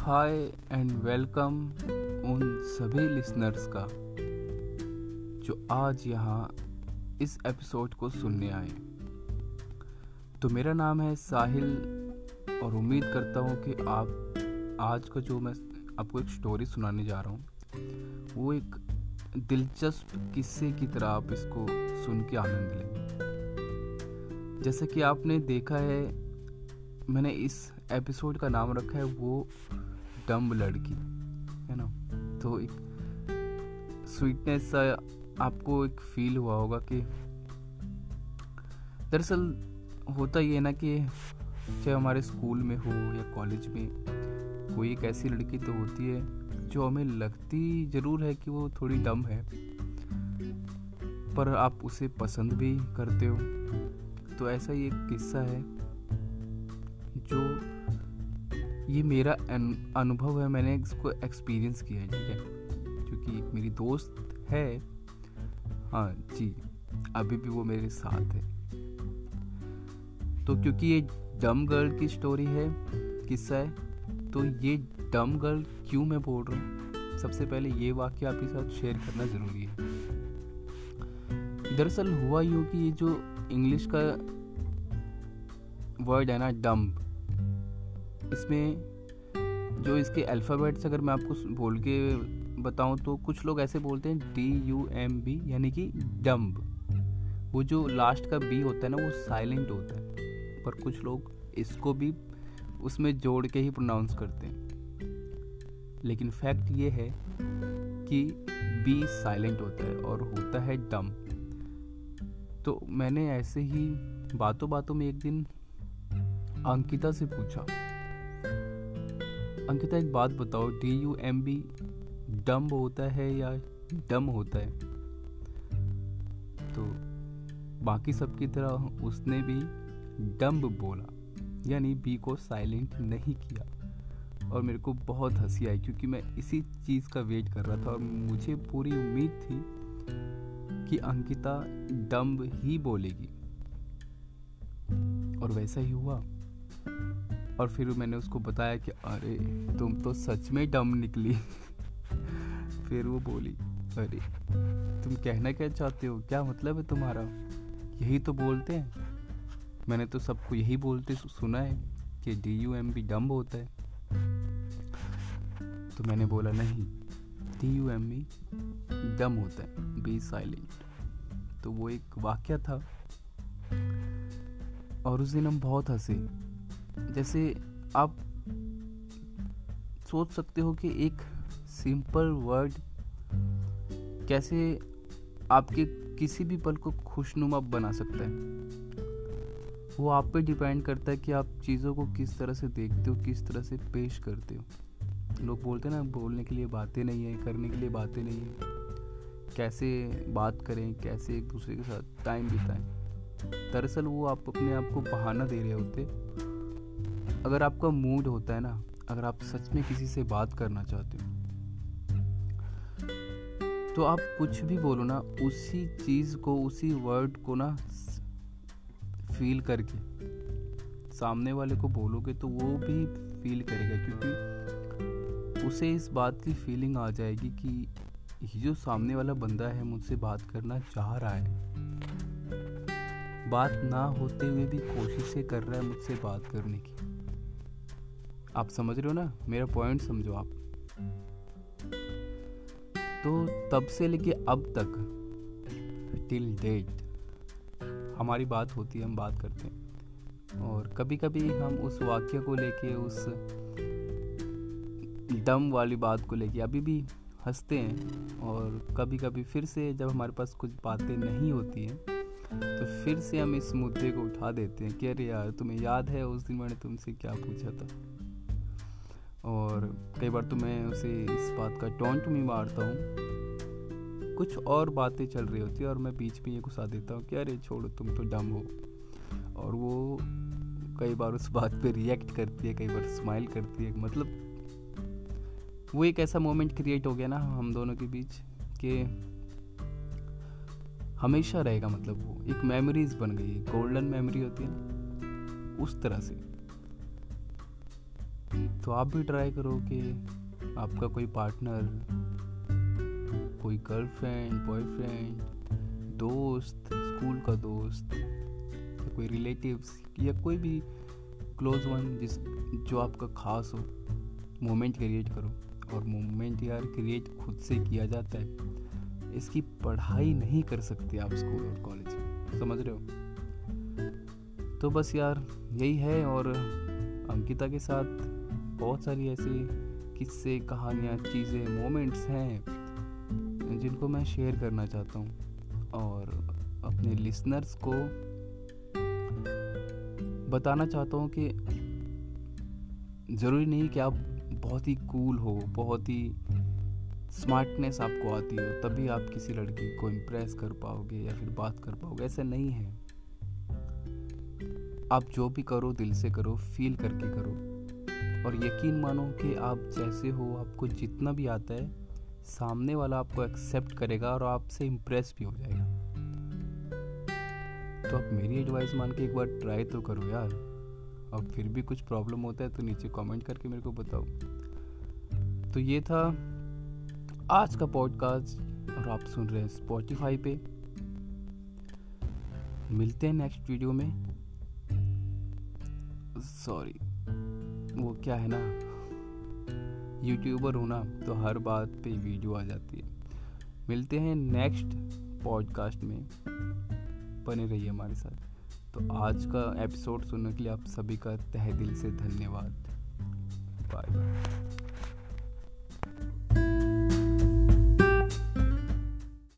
Hi and welcome उन सभी listeners का जो आज यहाँ इस एपिसोड को सुनने आए। तो मेरा नाम है साहिल और उम्मीद करता हूँ कि आप आज का जो मैं आपको एक स्टोरी सुनाने जा रहा हूँ वो एक दिलचस्प किस्से की तरह आप इसको सुन के आनंद लेंगे। जैसे कि आपने देखा है, मैंने इस एपिसोड का नाम रखा है वो डम्ब लड़की, है ना। तो एक स्वीटनेस सा आपको एक फील हुआ होगा कि दरअसल होता ये ना कि चाहे हमारे स्कूल में हो या कॉलेज में कोई एक ऐसी लड़की तो होती है जो हमें लगती ज़रूर है कि वो थोड़ी डम्ब है, पर आप उसे पसंद भी करते हो। तो ऐसा ही एक किस्सा है जो ये मेरा अनुभव है, मैंने इसको एक्सपीरियंस किया है, ठीक है, क्योंकि एक मेरी दोस्त है, हाँ जी, अभी भी वो मेरे साथ है। तो क्योंकि ये डम गर्ल की स्टोरी है, किस्सा है, तो ये डम गर्ल क्यों मैं बोल रहा हूँ, सबसे पहले ये वाक्य आपके साथ शेयर करना ज़रूरी है। दरअसल हुआ यूँ कि ये जो इंग्लिश का वर्ड है ना डम्ब, इसमें जो इसके अल्फ़ाबेट्स अगर मैं आपको बोल के बताऊं तो कुछ लोग ऐसे बोलते हैं DUMB, यानी कि डम्ब। वो जो लास्ट का B होता है ना वो साइलेंट होता है, पर कुछ लोग इसको भी उसमें जोड़ के ही प्रोनाउंस करते हैं। लेकिन फैक्ट ये है कि B साइलेंट होता है और होता है डम्ब। तो मैंने ऐसे ही बातों में एक दिन अंकिता से पूछा, अंकिता एक बात बताओ, DUMB डम्ब होता है या डम होता है? तो बाकी सब की तरह उसने भी डम्ब बोला, यानी B को साइलेंट नहीं किया। और मेरे को बहुत हंसी आई क्योंकि मैं इसी चीज़ का वेट कर रहा था और मुझे पूरी उम्मीद थी कि अंकिता डम्ब ही बोलेगी, और वैसा ही हुआ। और फिर मैंने उसको बताया कि अरे तुम तो सच में डम निकली। फिर वो बोली, अरे तुम कहना क्या चाहते हो, क्या मतलब है तुम्हारा, यही तो बोलते हैं, मैंने तो सबको यही बोलते सुना है कि DUMB डम्ब होता है। तो मैंने बोला नहीं, DUMB डम होता है, बी साइलेंट। तो वो एक वाक्या था और उस दिन हम बहुत हंसे। जैसे आप सोच सकते हो कि एक सिंपल वर्ड कैसे आपके किसी भी पल को खुशनुमा बना सकता है, वो आप पे डिपेंड करता है कि आप चीज़ों को किस तरह से देखते हो, किस तरह से पेश करते हो। लोग बोलते हैं ना, बोलने के लिए बातें नहीं है, करने के लिए बातें नहीं है, कैसे बात करें, कैसे एक दूसरे के साथ टाइम बिताएं। दरअसल वो आप अपने आप को बहाना दे रहे होते। अगर आपका मूड होता है ना, अगर आप सच में किसी से बात करना चाहते हो तो आप कुछ भी बोलो ना, उसी चीज़ को, उसी वर्ड को ना फील करके सामने वाले को बोलोगे तो वो भी फील करेगा, क्योंकि उसे इस बात की फीलिंग आ जाएगी कि ये जो सामने वाला बंदा है मुझसे बात करना चाह रहा है, बात ना होते हुए भी कोशिशें कर रहा है मुझसे बात करने की। आप समझ रहे हो ना मेरा पॉइंट, समझो आप। तो तब से लेके अब तक टिल डेट हमारी बात होती है, हम बात करते हैं, और कभी कभी हम उस वाक्य को लेके, उस डम वाली बात को लेके अभी भी हंसते हैं। और कभी कभी फिर से जब हमारे पास कुछ बातें नहीं होती हैं तो फिर से हम इस मुद्दे को उठा देते हैं कि अरे यार तुम्हें याद है उस दिन मैंने तुमसे क्या पूछा था। और कई बार तो मैं उसे इस बात का टॉन्ट भी मारता हूँ, कुछ और बातें चल रही होती है और मैं बीच में ये गुस्सा देता हूँ कि अरे छोड़ो तुम तो डम हो, और वो कई बार उस बात पे रिएक्ट करती है, कई बार स्माइल करती है। मतलब वो एक ऐसा मोमेंट क्रिएट हो गया ना हम दोनों के बीच कि हमेशा रहेगा। मतलब वो एक मेमोरीज बन गई, गोल्डन मेमोरी होती है उस तरह से। तो तो आप भी ट्राई करो कि आपका कोई पार्टनर, कोई गर्लफ्रेंड, बॉयफ्रेंड, दोस्त, स्कूल का दोस्त, कोई रिलेटिव्स या कोई भी क्लोज वन जो आपका खास हो, मोमेंट क्रिएट करो। और मोमेंट यार क्रिएट खुद से किया जाता है, इसकी पढ़ाई नहीं कर सकते आप स्कूल और कॉलेज में, समझ रहे हो। तो बस यार यही है, और अंकिता के साथ बहुत सारी ऐसी किस्से, कहानियाँ, चीज़ें, मोमेंट्स हैं जिनको मैं शेयर करना चाहता हूँ और अपने लिसनर्स को बताना चाहता हूँ कि ज़रूरी नहीं कि आप बहुत ही कूल हो, बहुत ही स्मार्टनेस आपको आती हो तभी आप किसी लड़की को इम्प्रेस कर पाओगे या फिर बात कर पाओगे, ऐसा नहीं है। आप जो भी करो दिल से करो, फील करके करो, और यकीन मानो कि आप जैसे हो, आपको जितना भी आता है सामने वाला आपको एक्सेप्ट करेगा और आपसे इम्प्रेस भी हो जाएगा। तो आप मेरी एडवाइस मान के एक बार ट्राई तो करो यार, और फिर भी कुछ प्रॉब्लम होता है तो नीचे कमेंट करके मेरे को बताओ। तो ये था आज का पॉडकास्ट, और आप सुन रहे हैं स्पॉटिफाई पे। मिलते हैं नेक्स्ट वीडियो में। सॉरी, वो क्या है ना, यूट्यूबर हूँ ना, तो हर बात पे वीडियो आ जाती है। मिलते हैं नेक्स्ट पॉडकास्ट में, बने रहिए हमारे साथ। तो आज का एपिसोड सुनने के लिए आप सभी का तहे दिल से धन्यवाद। बाय।